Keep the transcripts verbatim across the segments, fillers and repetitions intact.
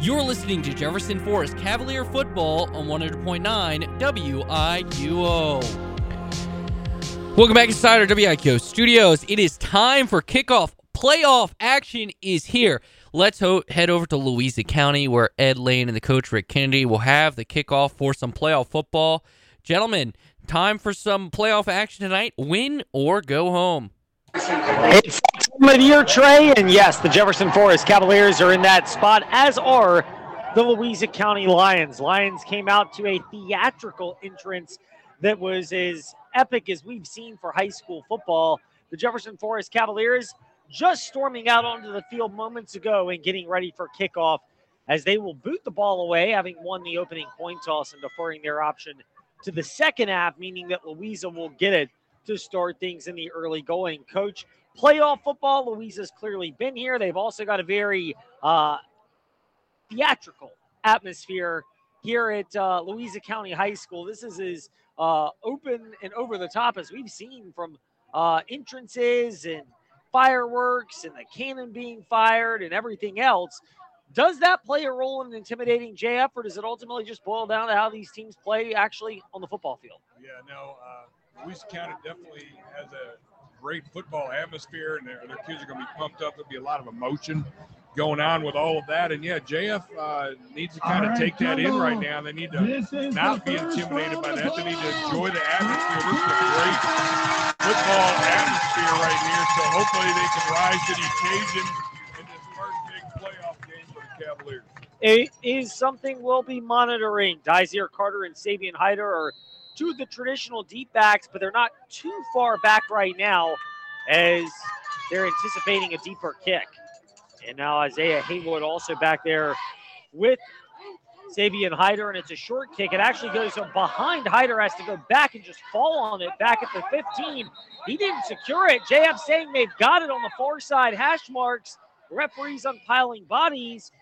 You're listening to Jefferson Forest Cavalier Football on one hundred point nine W I U O. Welcome back inside our W I Q O studios. It is time for kickoff. Playoff action is here. Let's ho- head over to Louisa County, where Ed Lane and the coach Rick Kennedy will have the kickoff for some playoff football. Gentlemen, time for some playoff action tonight. Win or go home. It's mid-year, Trey, and yes, the Jefferson Forest Cavaliers are in that spot, as are the Louisa County Lions. Lions came out to a theatrical entrance that was as epic as we've seen for high school football. The Jefferson Forest Cavaliers just storming out onto the field moments ago and getting ready for kickoff as they will boot the ball away, having won the opening coin toss and deferring their option to the second half, meaning that Louisa will get it to start things in the early going. Coach, playoff football, Louisa's clearly been here. They've also got a very uh, theatrical atmosphere here at uh, Louisa County High School. This is as uh, open and over the top as we've seen from uh, entrances and fireworks and the cannon being fired and everything else. Does that play a role in intimidating J F, or does it ultimately just boil down to how these teams play actually on the football field? Yeah, no, uh... Louisa County definitely has a great football atmosphere, and their, their kids are going to be pumped up. There'll be a lot of emotion going on with all of that. And, yeah, J F uh, needs to kind all of right, take that in on. Right now. They need to not be intimidated by that. They need to enjoy the atmosphere. This is a great football atmosphere right here. So hopefully they can rise to the occasion in this first big playoff game for the Cavaliers. It is something we'll be monitoring. Dyzier Carter and Sabian Hyder are two of the traditional deep backs, but they're not too far back right now as they're anticipating a deeper kick. And now Isaiah Haywood also back there with Sabian Hyder, and it's a short kick. It actually goes from behind. Hyder has to go back and just fall on it back at the fifteen. He didn't secure it. J F saying they've got it on the far side. Hash marks, referees unpiling bodies.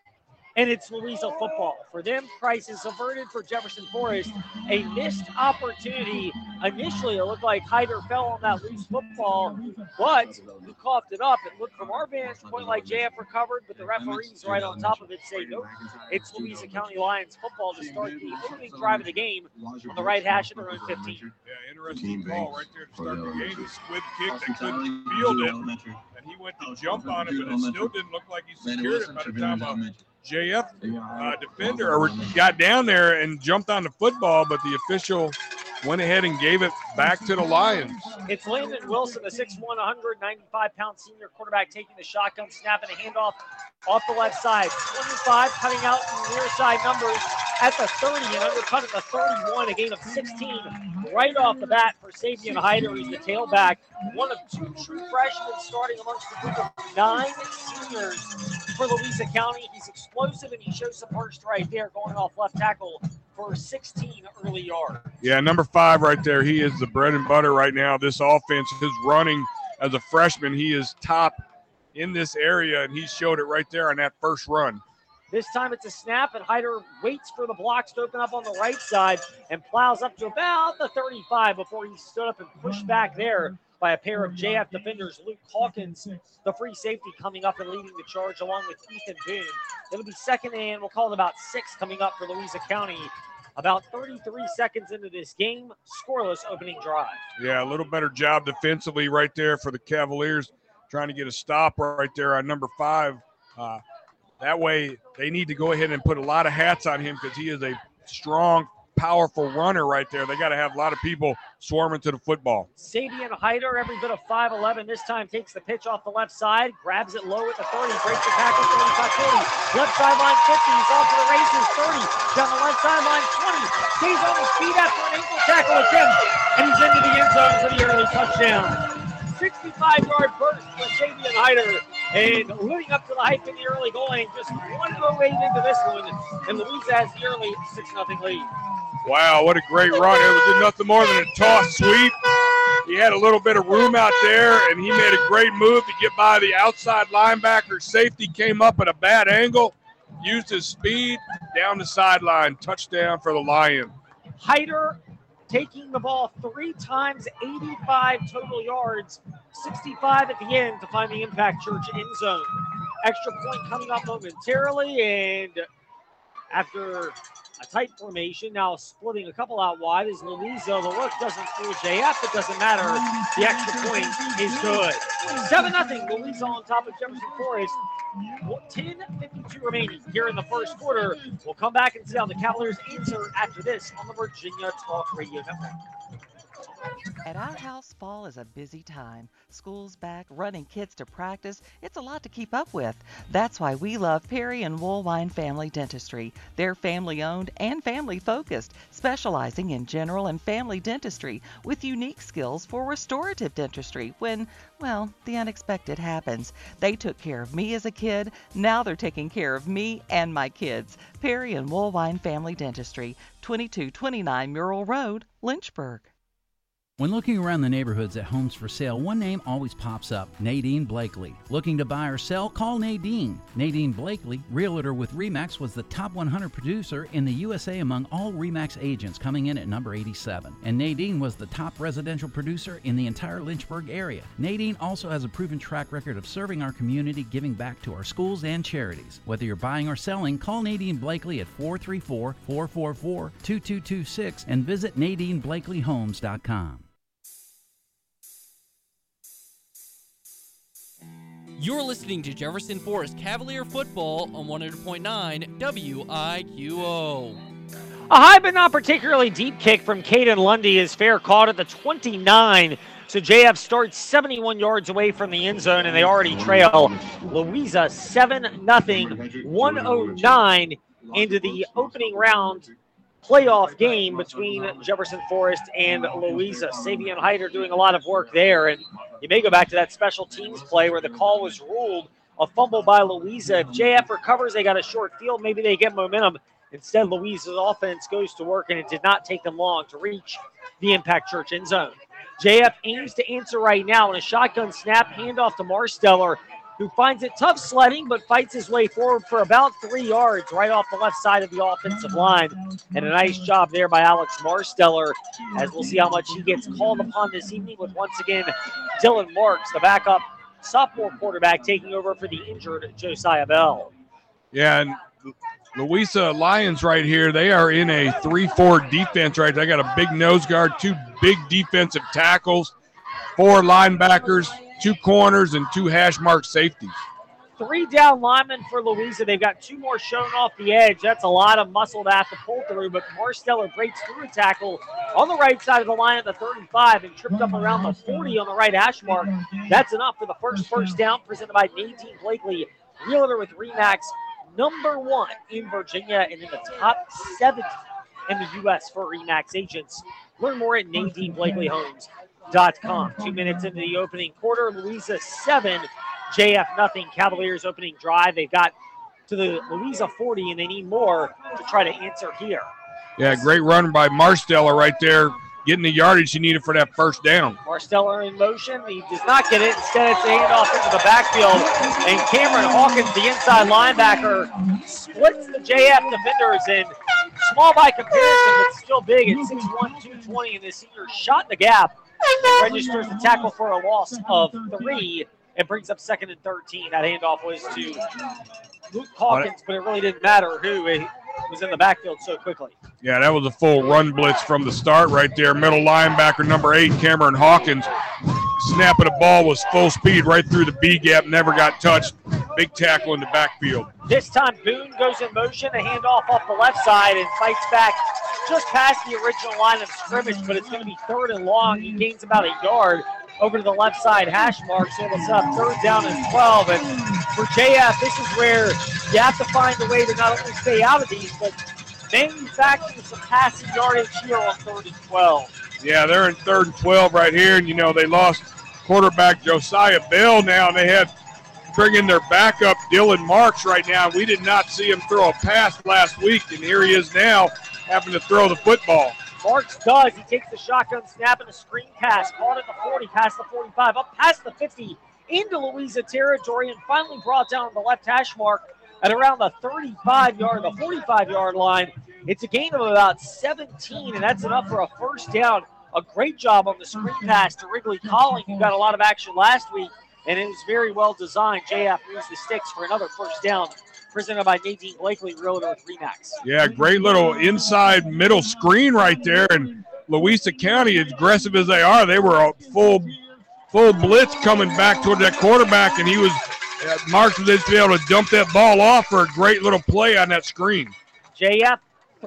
And it's Louisa football. For them, crisis averted. For Jefferson Forest, a missed opportunity. Initially, it looked like Hyder fell on that loose football, but he coughed it up. It looked from our vantage point like J F recovered, but the referees right on top of it say, nope, it's Louisa County Lions football to start the opening drive of the game on the right hash at their own fifteen. Yeah, interesting ball right there to start the game. The squib kick, they couldn't field it, and he went to jump on it, but it still didn't look like he secured it by the time of it. J F uh, defender got down there and jumped on the football, but the official went ahead and gave it back to the Lions. It's Landon Wilson, the six foot one, one ninety-five pound senior quarterback, taking the shotgun snap and a handoff off the left side. twenty-five, cutting out the near side numbers at the thirty and undercut at the thirty-one, a gain of sixteen right off the bat for Sabian Hyder, who's the tailback. One of two true freshmen starting amongst the group of nine seniors for Louisa County. He's explosive, and he shows some burst right there going off left tackle for sixteen early yards. Yeah, number five right there. He is the bread and butter right now. This offense is running as a freshman. He is top in this area, and he showed it right there on that first run. This time it's a snap, and Hyder waits for the blocks to open up on the right side and plows up to about the thirty-five before he stood up and pushed back there by a pair of J F defenders. Luke Hawkins, the free safety, coming up and leading the charge along with Ethan Boone. It'll be second and we'll call it about six coming up for Louisa County. About thirty-three seconds into this game, scoreless opening drive. Yeah, a little better job defensively right there for the Cavaliers, trying to get a stop right there on number five. Uh, that way they need to go ahead and put a lot of hats on him because he is a strong, powerful runner right there. They got to have a lot of people swarming to the football. Sabian Hyder, every bit of five eleven, this time takes the pitch off the left side, grabs it low at the thirty, breaks the tackle, thirty-five, forty, left sideline fifty, he's off to the races, thirty, down the left sideline, twenty, stays on his feet after an ankle tackle attempt, and he's into the end zone for the early touchdown. sixty-five-yard burst for Sabian Hyder, and leading up to the hype in the early going, just one oh eight into this one, and Louisa has the early six nothing lead. Wow, what a great run. It was nothing more than a toss sweep. He had a little bit of room out there, and he made a great move to get by the outside linebacker. Safety came up at a bad angle, used his speed down the sideline. Touchdown for the Lions. Hyder taking the ball three times, eighty-five total yards, sixty-five at the end to find the Impact Church end zone. Extra point coming up momentarily, and after a tight formation, now splitting a couple out wide is Louisa. The work doesn't fool J F. It doesn't matter. The extra point is good. seven nothing. Louisa on top of Jefferson Forest. ten fifty-two remaining here in the first quarter. We'll come back and see how the Cavaliers answer after this on the Virginia Talk Radio Network. At our house, fall is a busy time. School's back, running kids to practice. It's a lot to keep up with. That's why we love Perry and Woolwine Family Dentistry. They're family-owned and family-focused, specializing in general and family dentistry with unique skills for restorative dentistry when, well, the unexpected happens. They took care of me as a kid. Now they're taking care of me and my kids. Perry and Woolwine Family Dentistry, twenty-two twenty-nine Murrell Road, Lynchburg. When looking around the neighborhoods at homes for sale, one name always pops up, Nadine Blakely. Looking to buy or sell? Call Nadine. Nadine Blakely, realtor with RE/MAX, was the top one hundred producer in the U S A among all RE/MAX agents, coming in at number eighty-seven. And Nadine was the top residential producer in the entire Lynchburg area. Nadine also has a proven track record of serving our community, giving back to our schools and charities. Whether you're buying or selling, call Nadine Blakely at four three four, four four four, two two two six and visit Nadine Blakely Homes dot com. You're listening to Jefferson Forest Cavalier Football on one hundred point nine W I Q O. A high but not particularly deep kick from Kaden Lundy is fair caught at the twenty-nine. So J F starts seventy-one yards away from the end zone, and they already trail Louisa seven nothing, one oh nine into the opening round playoff game between Jefferson Forest and Louisa. Savion Hyder doing a lot of work there, and you may go back to that special teams play where the call was ruled a fumble by Louisa. If J F recovers, they got a short field. Maybe they get momentum. Instead, Louisa's offense goes to work, and it did not take them long to reach the Impact Church end zone. J F aims to answer right now on a shotgun snap, handoff to Marsteller, who finds it tough sledding, but fights his way forward for about three yards right off the left side of the offensive line. And a nice job there by Alex Marsteller, as we'll see how much he gets called upon this evening with, once again, Dylan Marks, the backup sophomore quarterback, taking over for the injured Josiah Bell. Yeah, and Louisa Lions right here, they are in a three four defense right there. They got a big nose guard, two big defensive tackles, four linebackers, two corners, and two hash mark safeties. Three down linemen for Louisa. They've got two more shown off the edge. That's a lot of muscle to have to pull through, but Marsteller breaks through a tackle on the right side of the line at the thirty-five and tripped up around the forty on the right hash mark. That's enough for the first first down, presented by Nadine Blakely, realtor with RE/MAX, number one in Virginia and in the top seventy in the U S for RE/MAX agents. Learn more at Nadine Blakely Homes dot com. Two minutes into the opening quarter, Louisa seven, J F nothing. Cavaliers opening drive. They've got to the Louisa forty, and they need more to try to answer here. Yeah, great run by Marsteller right there, getting the yardage he needed for that first down. Marsteller in motion. He does not get it. Instead, it's a handoff into the backfield, and Cameron Hawkins, the inside linebacker, splits the J F defenders in. Small by comparison, but still big at six one, two twenty, and the senior shot in the gap. Registers the tackle for a loss of three and brings up second and thirteen. That handoff was to Luke Hawkins, but it really didn't matter who was in the backfield so quickly. Yeah, that was a full run blitz from the start right there. Middle linebacker, number eight, Cameron Hawkins, snapping the ball was full speed right through the B gap, never got touched. Big tackle in the backfield. This time Boone goes in motion, a handoff off the left side, and fights back just past the original line of scrimmage, but it's going to be third and long. He gains about a yard over to the left side hash mark, so it's up third down and twelve. And for J F, this is where you have to find a way to not only stay out of these, but manufacture some passing yardage here on third and twelve. Yeah, they're in third and twelve right here, and, you know, they lost quarterback Josiah Bell now, and they have bringing their backup Dylan Marks right now. We did not see him throw a pass last week, and here he is now having to throw the football. Marks does. He takes the shotgun snap and a screen pass. Caught at the forty, past the forty-five, up past the fifty, into Louisa territory, and finally brought down the left hash mark at around the thirty-five-yard, the forty-five-yard line. It's a gain of about seventeen, and that's enough for a first down. A great job on the screen pass to Wrigley Colling, who got a lot of action last week, and it was very well designed. J F moves the sticks for another first down presented by Nadine Blakely, Real with RE/MAX. Yeah, great little inside middle screen right there. And Louisa County, as aggressive as they are, they were a full full blitz coming back toward that quarterback, and he was uh, Marks was to be able to dump that ball off for a great little play on that screen. J F,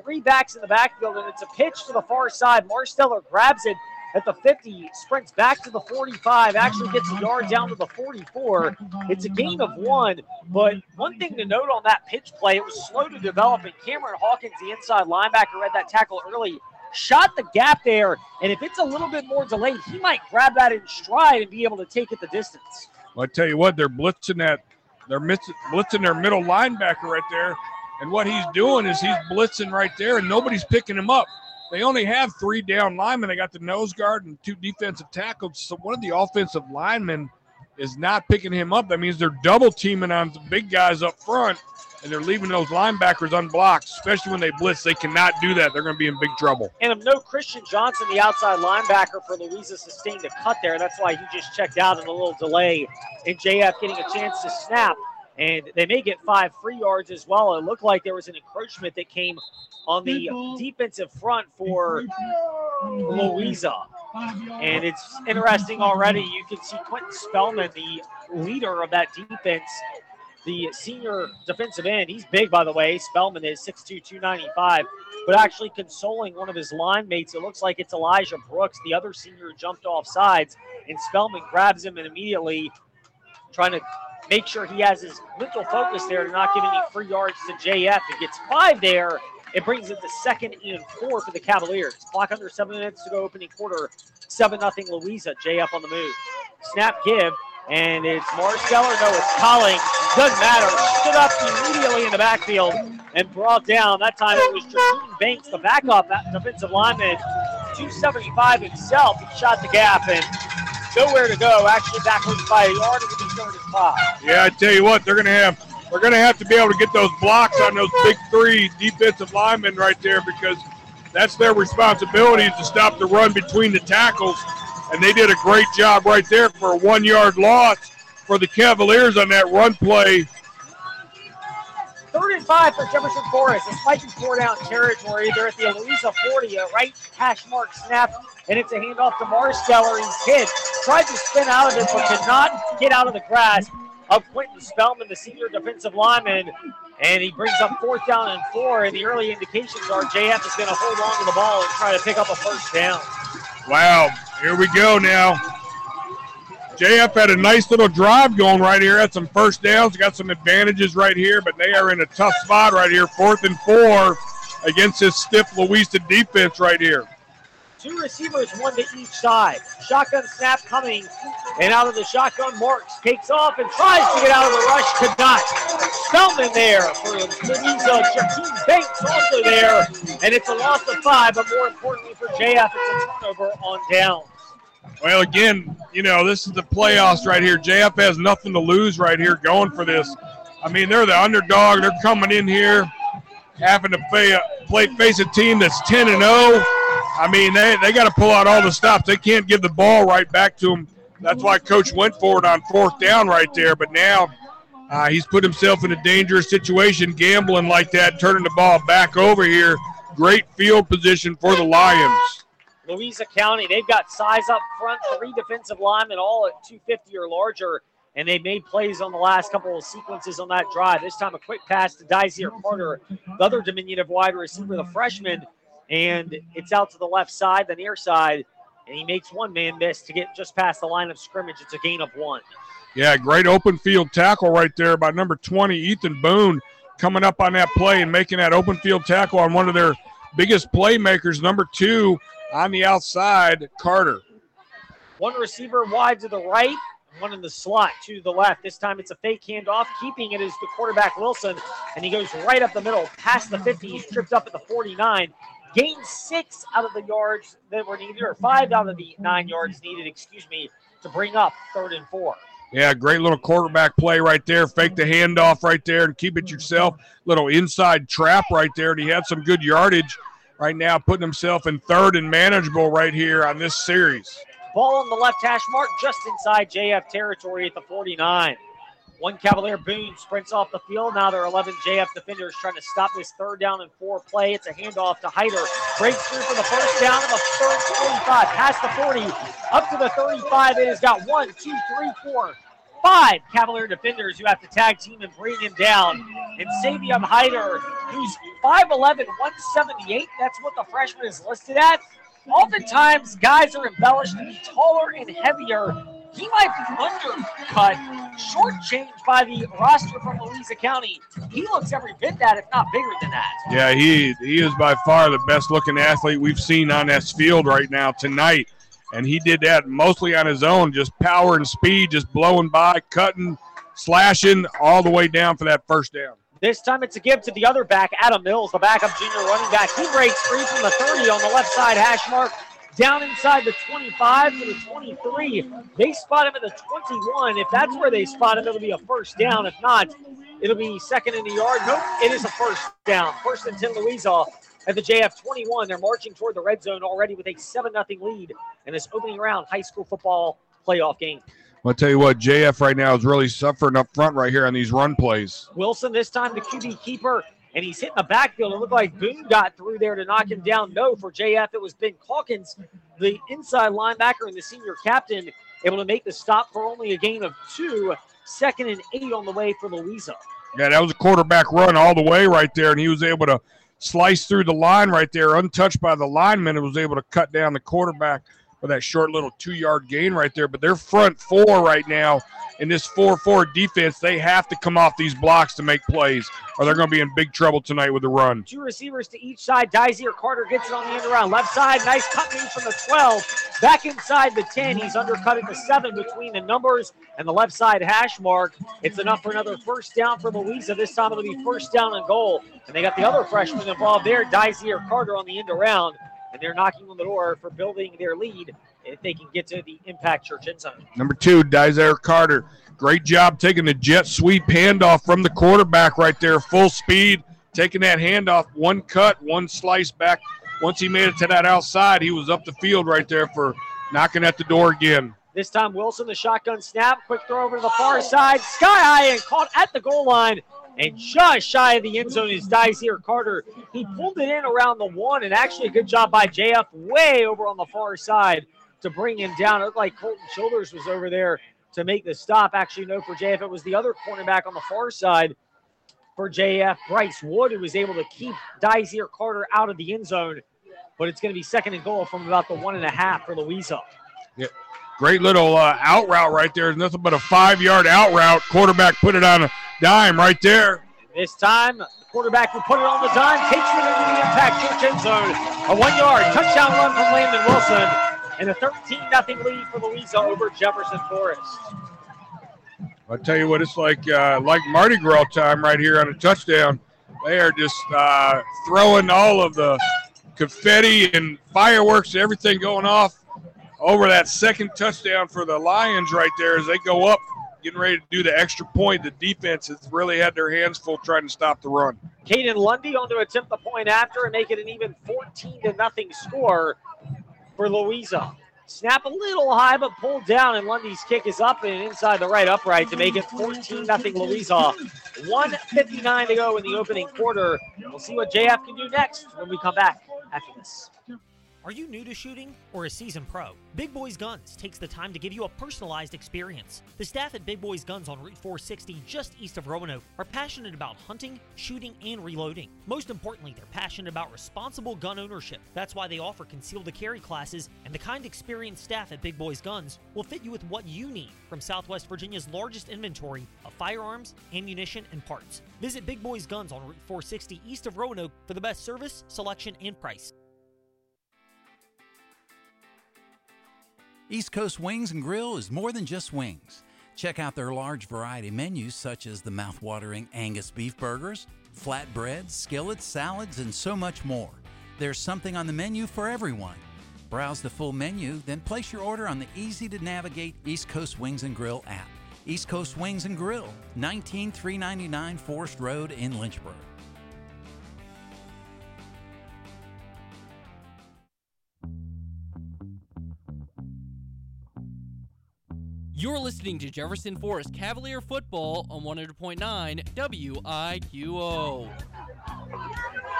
three backs in the backfield, and it's a pitch to the far side. Marsteller grabs it at the fifty, sprints back to the forty-five, actually gets a yard down to the forty-four. It's a gain of one, but one thing to note on that pitch play, it was slow to develop, and Cameron Hawkins, the inside linebacker, read that tackle early, shot the gap there, and if it's a little bit more delayed, he might grab that in stride and be able to take it the distance. Well, I tell you what, they're blitzing that, they're blitzing their middle linebacker right there, and what he's doing is he's blitzing right there, and nobody's picking him up. They only have three down linemen. They got the nose guard and two defensive tackles. So one of the offensive linemen is not picking him up. That means they're double teaming on the big guys up front, and they're leaving those linebackers unblocked, especially when they blitz. They cannot do that. They're going to be in big trouble. And of note, Christian Johnson, the outside linebacker for Louisa, sustained a cut there. That's why he just checked out in a little delay. And J F getting a chance to snap. And they may get five free yards as well. It looked like there was an encroachment that came on the defensive front for Louisa. And it's interesting already. You can see Quentin Spellman, the leader of that defense, the senior defensive end. He's big, by the way. Spellman is six two, two ninety-five. But actually consoling one of his line mates, it looks like it's Elijah Brooks, the other senior, jumped off sides. And Spellman grabs him and immediately trying to make sure he has his mental focus there to not give any free yards to J F. He gets five there. It brings it to second and four for the Cavaliers. Clock under seven minutes to go, opening quarter, seven nothing Louisa. J F on the move. Snap give, and it's Marsteller. No, it's Colling. Doesn't matter. Stood up immediately in the backfield and brought down. That time it was Jaseen Banks, the backup defensive lineman, two seventy-five himself. He shot the gap, and nowhere to go. Actually backwards by a yard. It would be third and five. Yeah, I tell you what, they're going to have We're going to have to be able to get those blocks on those big three defensive linemen right there, because that's their responsibility to stop the run between the tackles, and they did a great job right there for a one-yard loss for the Cavaliers on that run play. Third and five for Jefferson Forest. It's like in four-down territory. They're at the Louisa forty, a right hash mark snap, and it's a handoff to Marsteller. He's hit, tried to spin out of it, but did not get out of the grasp of Quentin Spellman, the senior defensive lineman, and he brings up fourth down and four, and the early indications are J F is going to hold on to the ball and try to pick up a first down. Wow, here we go now. J F had a nice little drive going right here, had some first downs, got some advantages right here, but they are in a tough spot right here, fourth and four against this stiff Louisa defense right here. Two receivers, one to each side. Shotgun snap coming, and out of the shotgun, Marks takes off and tries to get out of the rush. Could not. Spellman there for Louisa. Jaseen Banks also there, and it's a loss of five, but more importantly for J F, it's a turnover on downs. Well, again, you know, this is the playoffs right here. J F has nothing to lose right here going for this. I mean, they're the underdog. They're coming in here having to play, play face a team that's ten and oh. I mean, they, they got to pull out all the stops. They can't give the ball right back to him. That's why Coach went for it on fourth down right there. But now uh, he's put himself in a dangerous situation, gambling like that, turning the ball back over here. Great field position for the Lions. Louisa County, they've got size up front, three defensive linemen, all at two fifty or larger, and they made plays on the last couple of sequences on that drive. This time a quick pass to Dyzier Carter, the other diminutive wide receiver, the freshman, and it's out to the left side, the near side, and he makes one man miss to get just past the line of scrimmage. It's a gain of one. Yeah, great open field tackle right there by number twenty, Ethan Boone, coming up on that play and making that open field tackle on one of their biggest playmakers, number two on the outside, Carter. One receiver wide to the right, one in the slot to the left. This time it's a fake handoff. Keeping it is the quarterback, Wilson, and he goes right up the middle, past the fifty. He's tripped up at the forty-nine. Gained six out of the yards that were needed, or five out of the nine yards needed, excuse me, to bring up third and four. Yeah, great little quarterback play right there. Fake the handoff right there and keep it yourself. Little inside trap right there, and he had some good yardage right now, putting himself in third and manageable right here on this series. Ball on the left hash mark, just inside J F territory at the forty-nine. One Cavalier, Boone, sprints off the field. Now their eleven J F defenders trying to stop this third down and four play. It's a handoff to Hyder. Breaks through for the first down of the third twenty-five. Past the forty, up to the thirty-five. It has got one, two, three, four, five Cavalier defenders who have to tag team and bring him down. And Sabian Hyder, who's five eleven, one seventy-eight. That's what the freshman is listed at. Oftentimes, guys are embellished to be taller and heavier. He might be undercut, shortchanged by the roster from Louisa County. He looks every bit that, if not bigger than that. Yeah, he he is by far the best-looking athlete we've seen on this field right now tonight. And he did that mostly on his own, just power and speed, just blowing by, cutting, slashing, all the way down for that first down. This time it's a give to the other back, Adam Mills, the backup junior running back. He breaks free from the thirty on the left side hash mark. Down inside the twenty-five to the twenty-three. They spot him at the twenty-one. If that's where they spot him, it'll be a first down. If not, it'll be second in the yard. Nope, it is a first down. First and ten, Louisa at the J F twenty-one. They're marching toward the red zone already with a seven nothing lead in this opening round high school football playoff game. I'll tell you what, J F right now is really suffering up front right here on these run plays. Wilson this time, the Q B keeper. And he's hitting the backfield. It looked like Boone got through there to knock him down. No, for J F, it was Ben Hawkins, the inside linebacker and the senior captain, able to make the stop for only a gain of two. Second and eight on the way for Louisa. Yeah, that was a quarterback run all the way right there, and he was able to slice through the line right there, untouched by the lineman, and was able to cut down the quarterback for that short little two-yard gain right there. But their front four right now in this four four defense, they have to come off these blocks to make plays, or they're going to be in big trouble tonight with the run. Two receivers to each side. Dyzier Carter gets it on the end around. Left side, nice cut move from the twelve. Back inside the ten. He's undercutting the seven between the numbers and the left side hash mark. It's enough for another first down for Louisa. This time it'll be first down and goal. And they got the other freshman involved there, Dyzier Carter on the end around. And they're knocking on the door for building their lead if they can get to the Impact Church end zone. Number two, Dyzier Carter. Great job taking the jet sweep handoff from the quarterback right there. Full speed, taking that handoff. One cut, one slice back. Once he made it to that outside, he was up the field right there for knocking at the door again. This time Wilson, the shotgun snap. Quick throw over to the far side. Sky high and caught at the goal line. And just shy of the end zone is Dyzier Carter. He pulled it in around the one, and actually a good job by J F way over on the far side to bring him down. It looked like Colton Childers was over there to make the stop. Actually, no, for J F, it was the other cornerback on the far side for J F, Bryce Wood, who was able to keep Dyzier Carter out of the end zone. But it's going to be second and goal from about the one and a half for Louisa. Yeah. Great little uh, out route right there. There's nothing but a five-yard out route. Quarterback put it on a dime right there. This time, the quarterback will put it on the dime, takes it into the Impact Church end zone. A one-yard touchdown run from Landon Wilson, and a thirteen nothing lead for Louisa over Jefferson Forest. I'll tell you what, it's like uh, like Mardi Gras time right here on a touchdown. They are just uh, throwing all of the confetti and fireworks and everything going off over that second touchdown for the Lions right there as they go up, getting ready to do the extra point. The defense has really had their hands full trying to stop the run. Kaden Lundy on to attempt the point after and make it an even fourteen to nothing score for Louisa. Snap a little high but pulled down, and Lundy's kick is up and inside the right upright to make it fourteen nothing Louisa. one fifty-nine to go in the opening quarter. We'll see what J F can do next when we come back after this. Are you new to shooting or a seasoned pro? Big Boy's Guns takes the time to give you a personalized experience. The staff at Big Boy's Guns on Route four sixty just east of Roanoke are passionate about hunting, shooting, and reloading. Most importantly, they're passionate about responsible gun ownership. That's why they offer concealed-to-carry classes, and the kind experienced staff at Big Boy's Guns will fit you with what you need from Southwest Virginia's largest inventory of firearms, ammunition, and parts. Visit Big Boy's Guns on Route four sixty east of Roanoke for the best service, selection, and price. East Coast Wings and Grill is more than just wings. Check out their large variety menus such as the mouthwatering Angus beef burgers, flatbreads, skillets, salads, and so much more. There's something on the menu for everyone. Browse the full menu, then place your order on the easy-to-navigate East Coast Wings and Grill app. East Coast Wings and Grill, nineteen three ninety-nine Forest Road in Lynchburg. You're listening to Jefferson Forest Cavalier Football on one hundred point nine W I U O.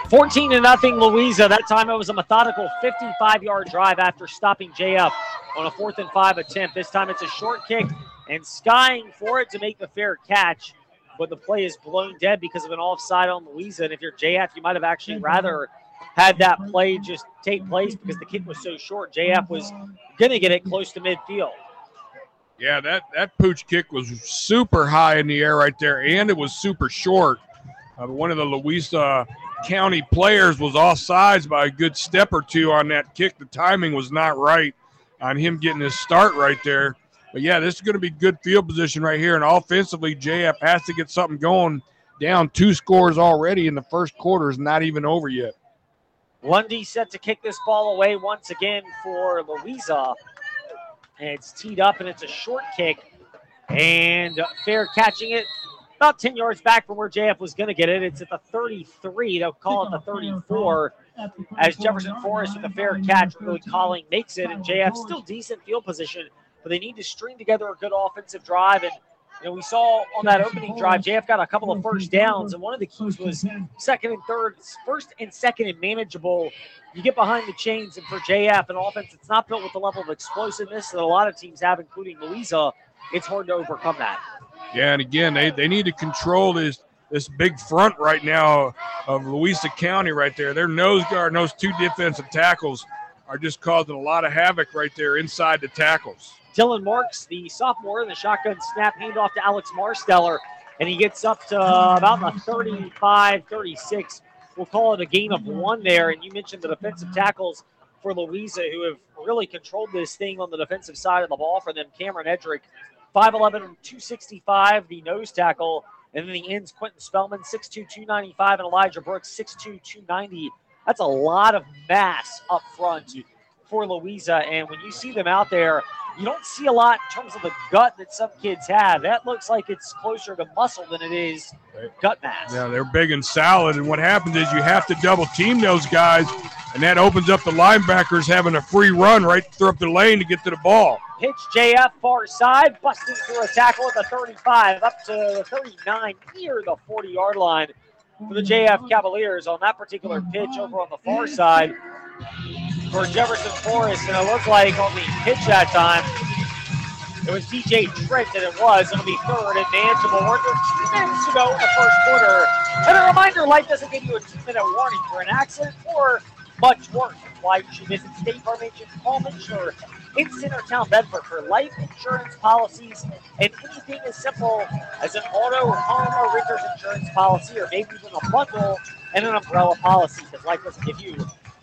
fourteen to nothing Louisa. That time it was a methodical fifty-five-yard drive after stopping J F on a fourth and five attempt. This time it's a short kick and skying for it to make the fair catch, but the play is blown dead because of an offside on Louisa. And if you're J F, you might have actually rather had that play just take place because the kick was so short. J F was going to get it close to midfield. Yeah, that, that pooch kick was super high in the air right there, and it was super short. Uh, one of the Louisa County players was offsides by a good step or two on that kick. The timing was not right on him getting his start right there. But, yeah, this is going to be good field position right here. And offensively, J F has to get something going. Down two scores already in the first quarter is not even over yet. Lundy set to kick this ball away once again for Louisa. And it's teed up, and it's a short kick. And Fair catching it about ten yards back from where J F was going to get it. It's at the thirty-three. They'll call it the thirty-four as Jefferson Forest with a fair catch. Wrigley Colling makes it, and J F still decent field position, but they need to string together a good offensive drive. And, you know, we saw on that opening drive, J F got a couple of first downs, and one of the keys was second and third, first and second and manageable. You get behind the chains, and for J F, an offense that's not built with the level of explosiveness that a lot of teams have, including Louisa, it's hard to overcome that. Yeah, and again, they, they need to control this this big front right now of Louisa County right there. Their nose guard and those two defensive tackles are just causing a lot of havoc right there inside the tackles. Dylan Marks, the sophomore, in the shotgun snap, handoff to Alex Marsteller, and he gets up to about the thirty-five, thirty-six. We'll call it a gain of one there, and you mentioned the defensive tackles for Louisa, who have really controlled this thing on the defensive side of the ball for them. Cameron Edrick, five eleven, two sixty-five, the nose tackle, and then the ends, Quentin Spellman, six two, two ninety-five, and Elijah Brooks, six two, two ninety. That's a lot of mass up front for Louisa, and when you see them out there, you don't see a lot in terms of the gut that some kids have. That looks like it's closer to muscle than it is gut mass. Yeah, they're big and solid, and what happens is you have to double-team those guys, and that opens up the linebackers having a free run right through up the lane to get to the ball. Pitch J F far side, busting through a tackle at the thirty-five, up to the thirty-nine, near the forty-yard line for the J F Cavaliers on that particular pitch over on the far side for Jefferson Forest, and it looked like on the pitch that time, it was D J Trent, and it was. It'll be third and manageable. We're two minutes to go in the first quarter. And a reminder, life doesn't give you a two-minute warning for an accident or much worse. Why you should visit State Farm agent Paul Mitchell in Centertown, Bedford, for life insurance policies and anything as simple as an auto or home or renter's insurance policy, or maybe even a bundle and an umbrella policy, because life doesn't give you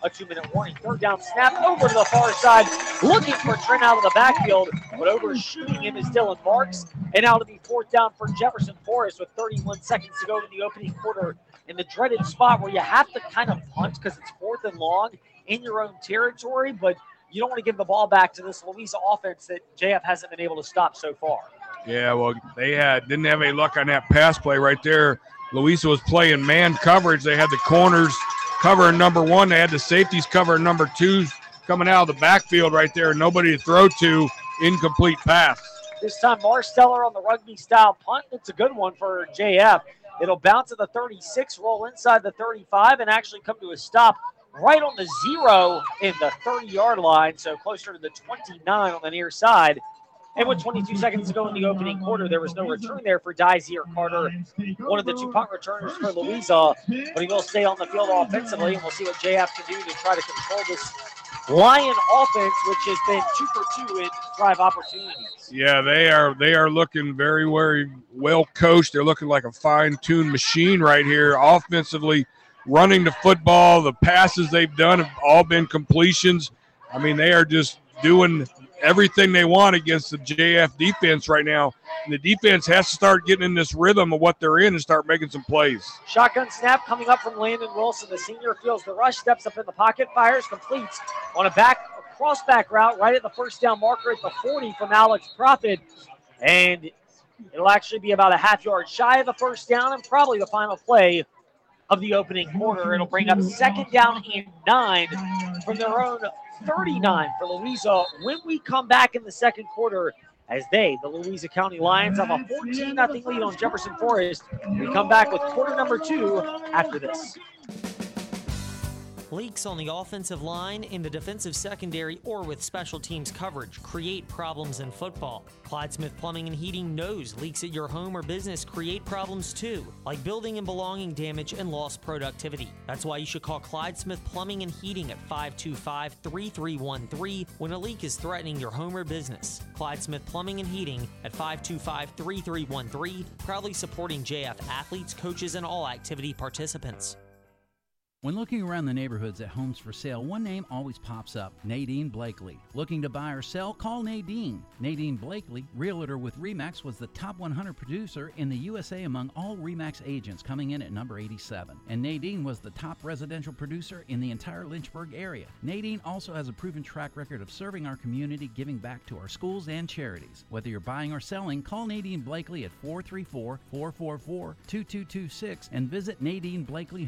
a two-minute warning. Third down snap over to the far side, looking for Trent out of the backfield, but overshooting him is Dylan Marks. And now to be fourth down for Jefferson Forest with thirty-one seconds to go in the opening quarter, in the dreaded spot where you have to kind of punt because it's fourth and long in your own territory, but you don't want to give the ball back to this Louisa offense that J F hasn't been able to stop so far. Yeah, well, they had didn't have any luck on that pass play right there. Louisa was playing man coverage. They had the corners covering number one. They had the safeties covering number two coming out of the backfield right there. Nobody to throw to. Incomplete pass. This time, Marsteller on the rugby-style punt. It's a good one for J F. It'll bounce at the thirty-six, roll inside the thirty-five, and actually come to a stop right on the zero in the thirty-yard line, so closer to the twenty-nine on the near side. And with twenty-two seconds to go in the opening quarter, there was no return there for Dyzier Carter, one of the two punt returners for Louisa, but he will stay on the field offensively, and we'll see what J F can do to try to control this Lion offense, which has been two for two in drive opportunities. Yeah, they are they are looking very, very well coached. They're looking like a fine-tuned machine right here. Offensively, running the football, the passes they've done have all been completions. I mean, they are just doing everything they want against the J F defense right now. And the defense has to start getting in this rhythm of what they're in and start making some plays. Shotgun snap coming up from Landon Wilson. The senior feels the rush, steps up in the pocket, fires, completes on a back a cross-back route right at the first down marker at the forty from Alex Profit. And it'll actually be about a half yard shy of the first down and probably the final play of the opening quarter. It'll bring up second down and nine from their own thirty-nine for Louisa. When we come back in the second quarter, as they, the Louisa County Lions, have a fourteen nothing lead on Jefferson Forest. We come back with quarter number two after this. Leaks on the offensive line, in the defensive secondary, or with special teams coverage create problems in football. Clyde Smith Plumbing and Heating knows leaks at your home or business create problems too, like building and belonging damage and lost productivity. That's why you should call Clyde Smith Plumbing and Heating at five two five, three three one three when a leak is threatening your home or business. Clyde Smith Plumbing and Heating at five two five, three three one three, proudly supporting J F athletes, coaches, and all activity participants. When looking around the neighborhoods at homes for sale, one name always pops up, Nadine Blakely. Looking to buy or sell? Call Nadine. Nadine Blakely, realtor with RE/MAX, was the top one hundred producer in the U S A among all RE/MAX agents, coming in at number eighty-seven. And Nadine was the top residential producer in the entire Lynchburg area. Nadine also has a proven track record of serving our community, giving back to our schools and charities. Whether you're buying or selling, call Nadine Blakely at four three four, four four four, two two two six and visit Nadine Blakely